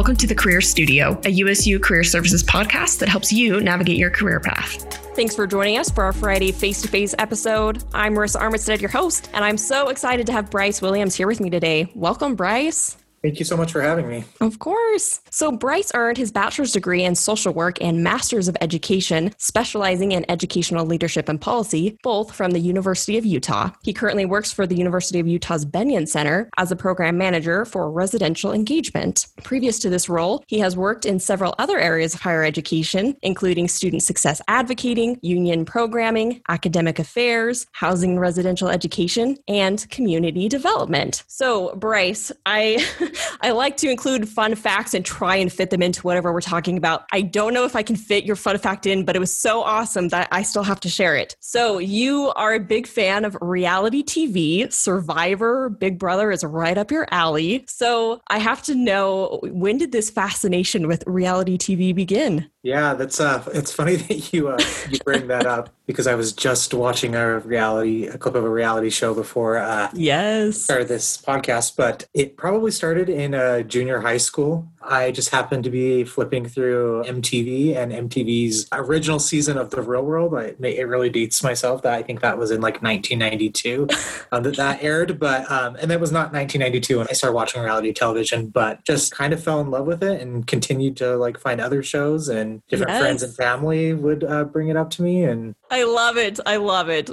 Welcome to The Career Studio, a USU career services podcast that helps you navigate your career path. Thanks for joining us for our Friday face-to-face episode. I'm Marissa Armistead, your host, and I'm so excited to have Bryce Williams here with me today. Welcome, Bryce. Thank you so much for having me. Of course. So Bryce earned his bachelor's degree in social work and master's of education, specializing in educational leadership and policy, both from the University of Utah. He currently works for the University of Utah's Bennion Center as a program manager for residential engagement. Previous to this role, he has worked in several other areas of higher education, including student success advocating, union programming, academic affairs, housing and residential education, and community development. So Bryce, I like to include fun facts and try and fit them into whatever we're talking about. I don't know if I can fit your fun fact in, but it was so awesome that I still have to share it. So you are a big fan of reality TV. Survivor, Big Brother is right up your alley. So I have to know, when did this fascination with reality TV begin? Yeah, that's it's funny that you bring that up, because I was just watching a clip of a reality show before started this podcast, but it probably started in junior high school. I just happened to be flipping through MTV and MTV's original season of The Real World. It really dates myself. I think that was in like 1992 that aired, but and that was not 1992 when I started watching reality television, but just kind of fell in love with it and continued to like find other shows, and different friends and family would bring it up to me. And I love it.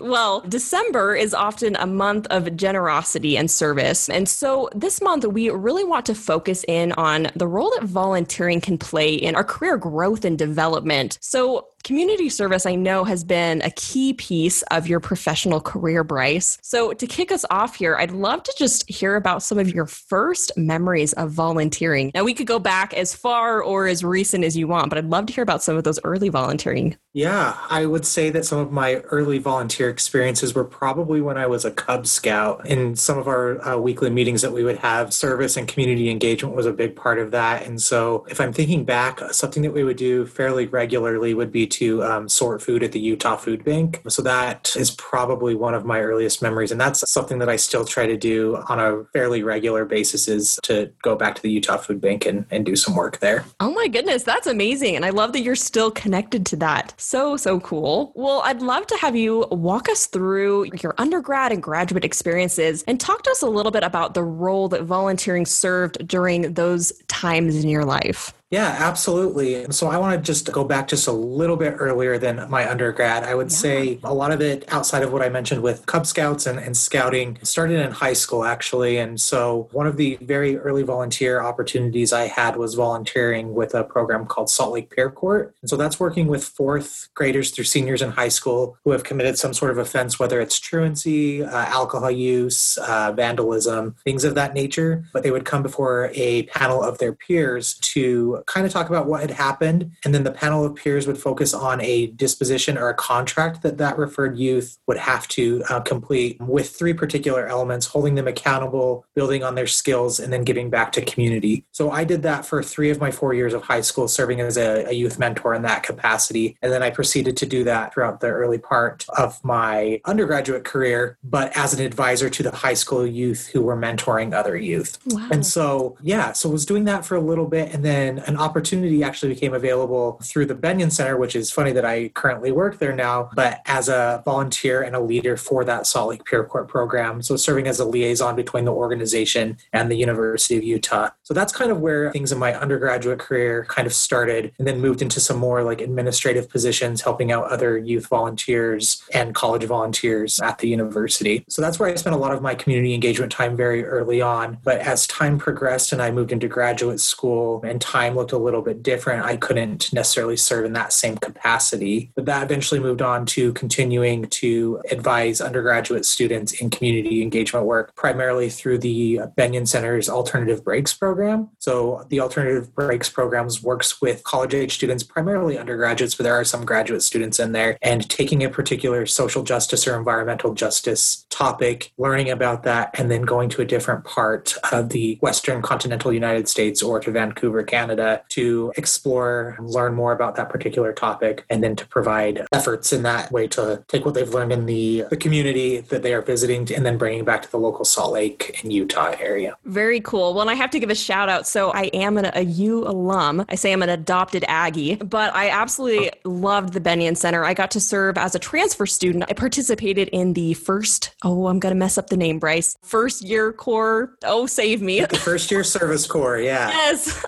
Well, December is often a month of generosity and service. And so this month, we really want to focus in on the role that volunteering can play in our career growth and development. So community service, I know, has been a key piece of your professional career, Bryce. So to kick us off here, I'd love to just hear about some of your first memories of volunteering. Now, we could go back as far or as recent as you want, but I'd love to hear about some of those early volunteering. Yeah, I would say that some of my early volunteer experiences were probably when I was a Cub Scout. In some of our weekly meetings that we would have, service and community engagement was a big part of that. And so if I'm thinking back, something that we would do fairly regularly would be to sort food at the Utah Food Bank. So that is probably one of my earliest memories. And that's something that I still try to do on a fairly regular basis, is to go back to the Utah Food Bank and do some work there. Oh my goodness, that's amazing. And I love that you're still connected to that. So cool. Well, I'd love to have you walk us through your undergrad and graduate experiences and talk to us a little bit about the role that volunteering served during those times in your life. Yeah, absolutely. So I want to just go back just a little bit earlier than my undergrad. I would say a lot of it, outside of what I mentioned with Cub Scouts and scouting, started in high school, actually. And so one of the very early volunteer opportunities I had was volunteering with a program called Salt Lake Peer Court. And so that's working with fourth graders through seniors in high school who have committed some sort of offense, whether it's truancy, alcohol use, vandalism, things of that nature. But they would come before a panel of their peers to kind of talk about what had happened. And then the panel of peers would focus on a disposition or a contract that referred youth would have to complete, with three particular elements: holding them accountable, building on their skills, and then giving back to community. So I did that for 3 of my 4 years of high school, serving as a youth mentor in that capacity. And then I proceeded to do that throughout the early part of my undergraduate career, but as an advisor to the high school youth who were mentoring other youth. Wow. And so, so I was doing that for a little bit. And then an opportunity actually became available through the Bennion Center, which is funny that I currently work there now, but as a volunteer and a leader for that Salt Lake Peer Court program. So serving as a liaison between the organization and the University of Utah. So that's kind of where things in my undergraduate career kind of started, and then moved into some more like administrative positions, helping out other youth volunteers and college volunteers at the university. So that's where I spent a lot of my community engagement time very early on. But as time progressed and I moved into graduate school and time looked a little bit different, I couldn't necessarily serve in that same capacity. But that eventually moved on to continuing to advise undergraduate students in community engagement work, primarily through the Bennion Center's Alternative Breaks Program. So the Alternative Breaks Programs works with college-age students, primarily undergraduates, but there are some graduate students in there, and taking a particular social justice or environmental justice topic, learning about that, and then going to a different part of the Western Continental United States or to Vancouver, Canada, agenda to explore and learn more about that particular topic, and then to provide efforts in that way to take what they've learned in the community that they are visiting and then bringing back to the local Salt Lake and Utah area. Very cool. Well, and I have to give a shout out. So I am a U alum. I say I'm an adopted Aggie, but I absolutely loved the Bennion Center. I got to serve as a transfer student. I participated in the first, I'm going to mess up the name, Bryce, first year Corps. Oh, save me. The first year service Corps. Yeah. Yes.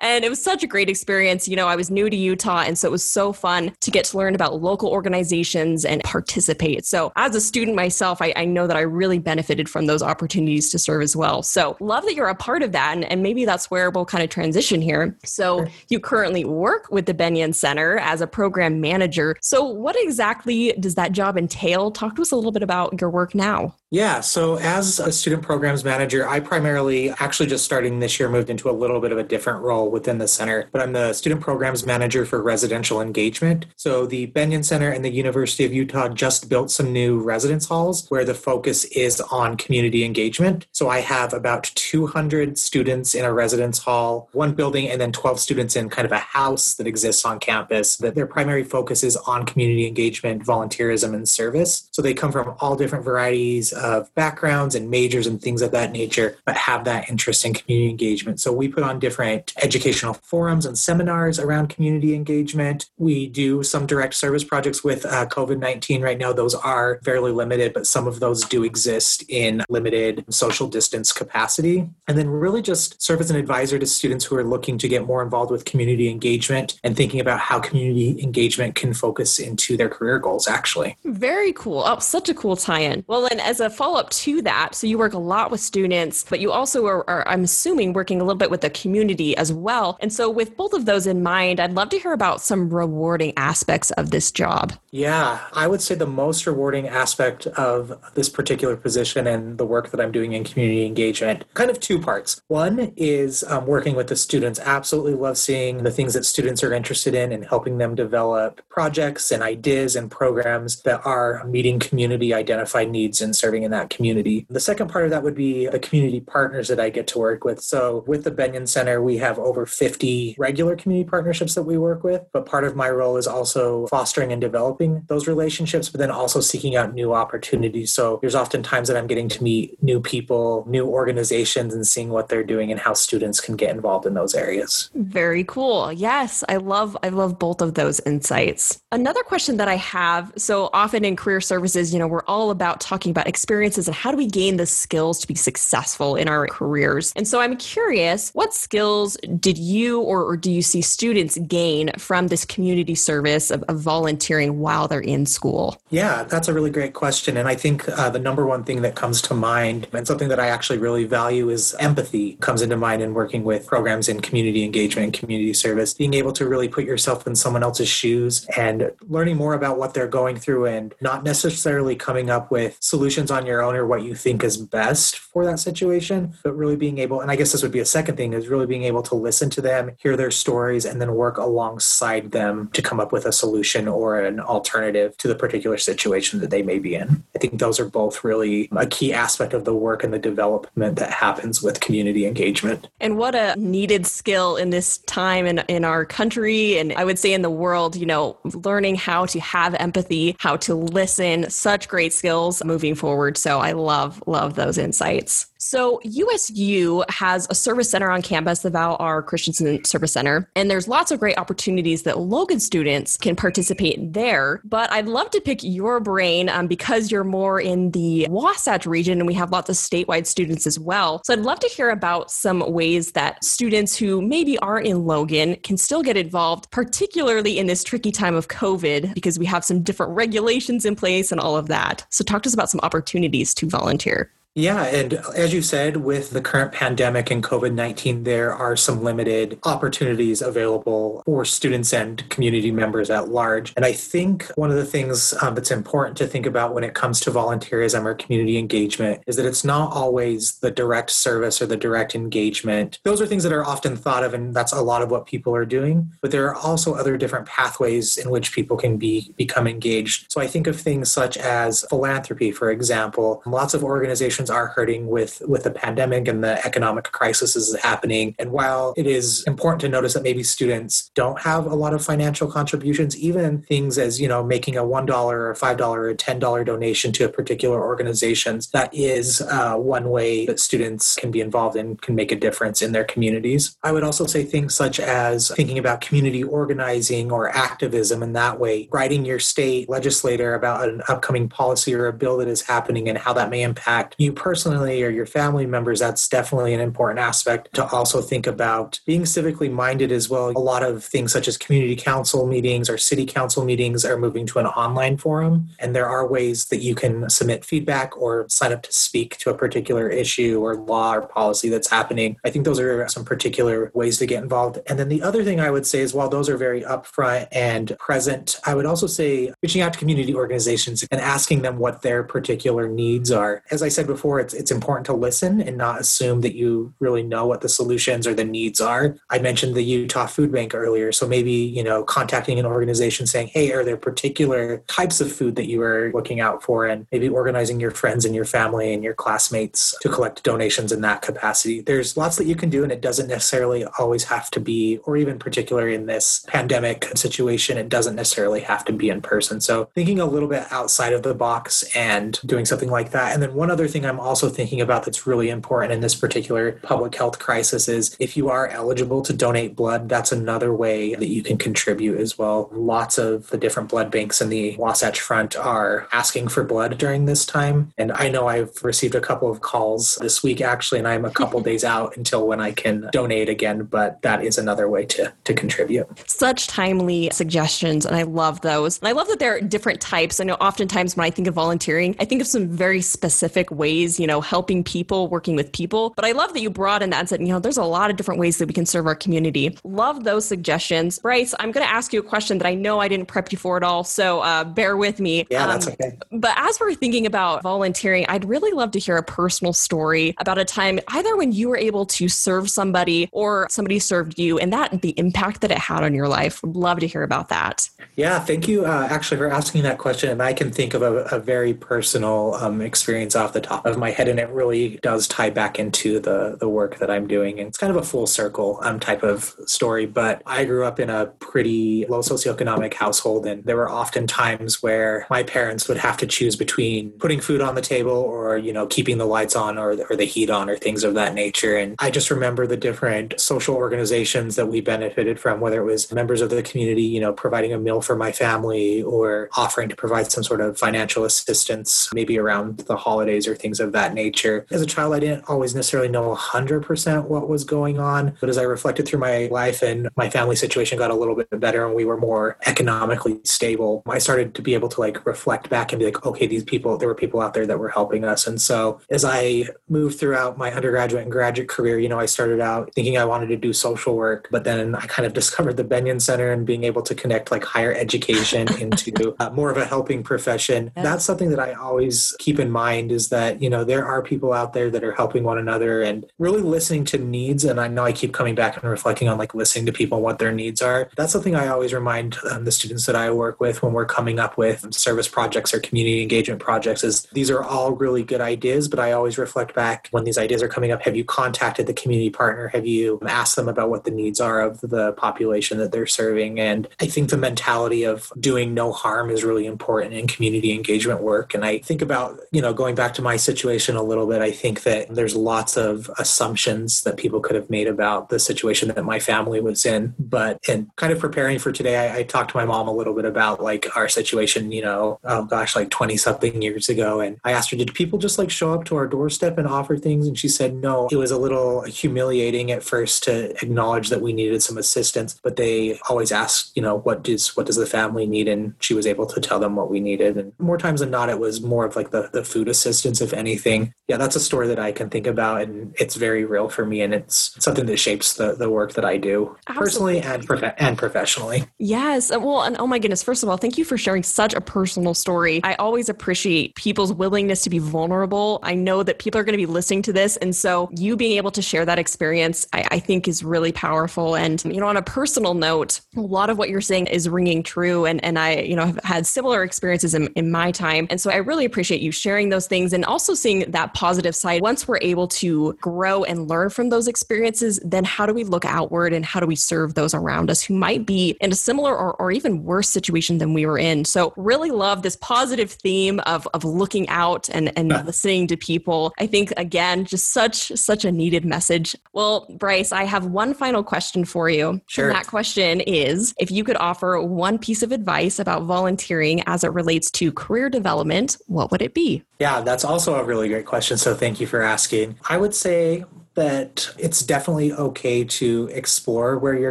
And it was such a great experience. You know, I was new to Utah, and so it was so fun to get to learn about local organizations and participate. So as a student myself, I know that I really benefited from those opportunities to serve as well. So love that you're a part of that. And maybe that's where we'll kind of transition here. So you currently work with the Bennion Center as a program manager. So what exactly does that job entail? Talk to us a little bit about your work now. Yeah. So as a student programs manager, I primarily actually just starting this year moved into a little bit of a different role within the center, but I'm the student programs manager for residential engagement. So the Bennion Center and the University of Utah just built some new residence halls where the focus is on community engagement. So I have about 200 students in a residence hall, one building, and then 12 students in kind of a house that exists on campus, that their primary focus is on community engagement, volunteerism, and service. So they come from all different varieties of backgrounds and majors and things of that nature, but have that interest in community engagement. So we put on different educational forums and seminars around community engagement. We do some direct service projects with COVID-19 right now. Those are fairly limited, but some of those do exist in limited social distance capacity. And then really just serve as an advisor to students who are looking to get more involved with community engagement and thinking about how community engagement can focus into their career goals, actually. Very cool. Oh, such a cool tie-in. Well, and as a follow-up to that, so you work a lot with students, but you also are, I'm assuming, working a little bit with the community as well. And so with both of those in mind, I'd love to hear about some rewarding aspects of this job. Yeah, I would say the most rewarding aspect of this particular position and the work that I'm doing in community engagement, kind of two parts. One is working with the students. Absolutely love seeing the things that students are interested in and helping them develop projects and ideas and programs that are meeting community identified needs and serving in that community. The second part of that would be the community partners that I get to work with. So with the Bennion Center, we have over 50 regular community partnerships that we work with, but part of my role is also fostering and developing those relationships, but then also seeking out new opportunities. So there's often times that I'm getting to meet new people, new organizations, and seeing what they're doing and how students can get involved in those areas. Very cool. Yes, I love both of those insights. Another question that I have, so often in career services, you know, we're all about talking about experiences and how do we gain the skills to be successful in our careers. And so I'm curious, what skills did you or do you see students gain from this community service of volunteering while they're in school? Yeah, that's a really great question. And I think the number one thing that comes to mind and something that I actually really value is empathy comes into mind in working with programs in community engagement and community service, being able to really put yourself in someone else's shoes and learning more about what they're going through and not necessarily coming up with solutions on your own or what you think is best for that situation, but really being able, and I guess this would be a second thing, is really being able to listen to them, hear their stories, and then work alongside them to come up with a solution or an alternative to the particular situation that they may be in. I think those are both really a key aspect of the work and the development that happens with community engagement. And what a needed skill in this time in our country, and I would say in the world, you know, learning how to have empathy, how to listen, such great skills moving forward. So I love those insights. So USU has a service center on campus, the Val R. Christensen Service Center, and there's lots of great opportunities that Logan students can participate there. But I'd love to pick your brain because you're more in the Wasatch region and we have lots of statewide students as well. So I'd love to hear about some ways that students who maybe aren't in Logan can still get involved, particularly in this tricky time of COVID, because we have some different regulations in place and all of that. So talk to us about some opportunities to volunteer. Yeah. And as you said, with the current pandemic and COVID-19, there are some limited opportunities available for students and community members at large. And I think one of the things that's important to think about when it comes to volunteerism or community engagement is that it's not always the direct service or the direct engagement. Those are things that are often thought of, and that's a lot of what people are doing. But there are also other different pathways in which people can become engaged. So I think of things such as philanthropy, for example. Lots of organizations populations are hurting with the pandemic and the economic crisis is happening. And while it is important to notice that maybe students don't have a lot of financial contributions, even things as, you know, making a $1 or $5 or $10 donation to a particular organization, that is one way that students can be involved and can make a difference in their communities. I would also say things such as thinking about community organizing or activism in that way, writing your state legislator about an upcoming policy or a bill that is happening and how that may impact you personally or your family members. That's definitely an important aspect to also think about. Being civically minded as well. A lot of things such as community council meetings or city council meetings are moving to an online forum, and there are ways that you can submit feedback or sign up to speak to a particular issue or law or policy that's happening. I think those are some particular ways to get involved. And then the other thing I would say is, while those are very upfront and present, I would also say reaching out to community organizations and asking them what their particular needs are. As I said before, it's important to listen and not assume that you really know what the solutions or the needs are. I mentioned the Utah Food Bank earlier, so maybe, you know, contacting an organization saying, hey, are there particular types of food that you are looking out for? And maybe organizing your friends and your family and your classmates to collect donations in that capacity. There's lots that you can do, and it doesn't necessarily always have to be, or even particularly in this pandemic situation, it doesn't necessarily have to be in person. So thinking a little bit outside of the box and doing something like that. And then one other thing I'm also thinking about that's really important in this particular public health crisis is, if you are eligible to donate blood, that's another way that you can contribute as well. Lots of the different blood banks in the Wasatch Front are asking for blood during this time. And I know I've received a couple of calls this week, actually, and I'm a couple days out until when I can donate again, but that is another way to contribute. Such timely suggestions, and I love those. And I love that there are different types. I know oftentimes when I think of volunteering, I think of some very specific ways, you know, helping people, working with people. But I love that you brought in that and said, you know, there's a lot of different ways that we can serve our community. Love those suggestions. Bryce, I'm going to ask you a question that I know I didn't prep you for at all, so bear with me. Yeah, that's okay. But as we're thinking about volunteering, I'd really love to hear a personal story about a time either when you were able to serve somebody or somebody served you, and that the impact that it had on your life. Would love to hear about that. Yeah, thank you actually for asking that question. And I can think of a very personal experience off the top of my head, and it really does tie back into the work that I'm doing. And it's kind of a full circle type of story, but I grew up in a pretty low socioeconomic household, and there were often times where my parents would have to choose between putting food on the table or, you know, keeping the lights on or the heat on or things of that nature. And I just remember the different social organizations that we benefited from, whether it was members of the community, you know, providing a meal for my family or offering to provide some sort of financial assistance, maybe around the holidays or things of that nature. As a child, I didn't always necessarily know 100% what was going on, but as I reflected through my life and my family situation got a little bit better and we were more economically stable, I started to be able to like reflect back and be like, okay, these people, there were people out there that were helping us. And so as I moved throughout my undergraduate and graduate career, you know, I started out thinking I wanted to do social work, but then I kind of discovered the Bennion Center and being able to connect like higher education into more of a helping profession. Yeah. That's something that I always keep in mind, is that, you know, there are people out there that are helping one another and really listening to needs. And I know I keep coming back and reflecting on like listening to people, what their needs are. That's something I always remind the students that I work with when we're coming up with service projects or community engagement projects, is these are all really good ideas, but I always reflect back when these ideas are coming up. Have you contacted the community partner? Have you asked them about what the needs are of the population that they're serving? And I think the mentality of doing no harm is really important in community engagement work. And I think about, you know, going back to my situation a little bit, I think that there's lots of assumptions that people could have made about the situation that my family was in. But in kind of preparing for today, I talked to my mom a little bit about like our situation, you know, oh gosh, like 20 something years ago. And I asked her, did people just like show up to our doorstep and offer things? And she said, no, it was a little humiliating at first to acknowledge that we needed some assistance, but they always asked, you know, what does the family need? And she was able to tell them what we needed. And more times than not, it was more of like the food assistance, if anything. Yeah, that's a story that I can think about, and it's very real for me. And it's something that shapes the work that I do personally and professionally. Yes. Well, and oh my goodness, first of all, thank you for sharing such a personal story. I always appreciate people's willingness to be vulnerable. I know that people are going to be listening to this. And so you being able to share that experience, I think is really powerful. And, you know, on a personal note, a lot of what you're saying is ringing true. And I, you know, have had similar experiences in my time. And so I really appreciate you sharing those things and also also seeing that positive side. Once we're able to grow and learn from those experiences, then how do we look outward and how do we serve those around us who might be in a similar or even worse situation than we were in? So really love this positive theme of looking out and listening to people. I think, again, just such a needed message. Well, Bryce, I have one final question for you. Sure. And that question is, if you could offer one piece of advice about volunteering as it relates to career development, what would it be? Yeah, that's also a really great question. So thank you for asking. I would say that it's definitely okay to explore where your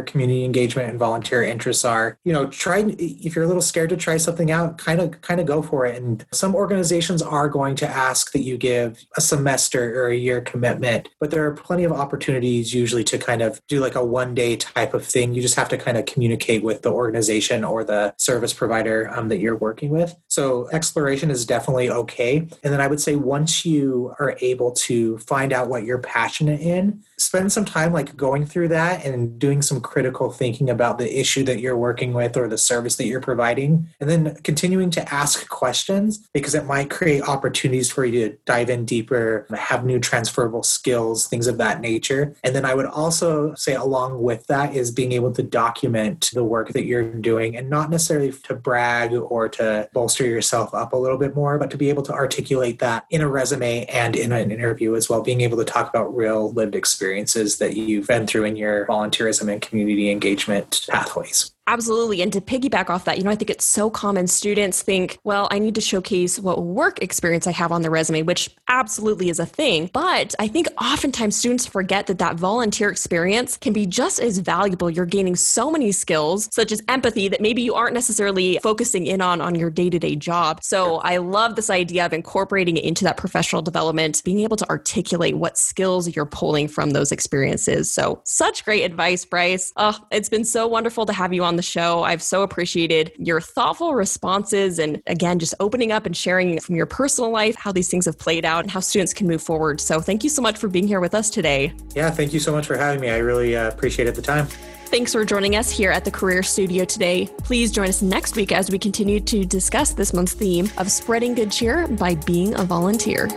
community engagement and volunteer interests are. You know, if you're a little scared to try something out, kind of go for it. And some organizations are going to ask that you give a semester or a year commitment, but there are plenty of opportunities usually to kind of do like a one-day type of thing. You just have to kind of communicate with the organization or the service provider that you're working with. So exploration is definitely okay. And then I would say once you are able to find out what you're passionate in, spend some time like going through that and doing some critical thinking about the issue that you're working with or the service that you're providing, and then continuing to ask questions because it might create opportunities for you to dive in deeper, have new transferable skills, things of that nature. And then I would also say along with that is being able to document the work that you're doing, and not necessarily to brag or to bolster yourself up a little bit more, but to be able to articulate that in a resume and in an interview as well, being able to talk about real lived experiences that you've been through in your volunteerism and community engagement pathways. Absolutely. And to piggyback off that, you know, I think it's so common. Students think, well, I need to showcase what work experience I have on the resume, which absolutely is a thing. But I think oftentimes students forget that volunteer experience can be just as valuable. You're gaining so many skills, such as empathy, that maybe you aren't necessarily focusing in on your day-to-day job. So I love this idea of incorporating it into that professional development, being able to articulate what skills you're pulling from those experiences. So such great advice, Bryce. Oh, it's been so wonderful to have you on the show. I've so appreciated your thoughtful responses and, again, just opening up and sharing from your personal life how these things have played out and how students can move forward. So thank you so much for being here with us today. Yeah, thank you so much for having me. I really appreciated the time. Thanks for joining us here at the Career Studio today. Please join us next week as we continue to discuss this month's theme of spreading good cheer by being a volunteer.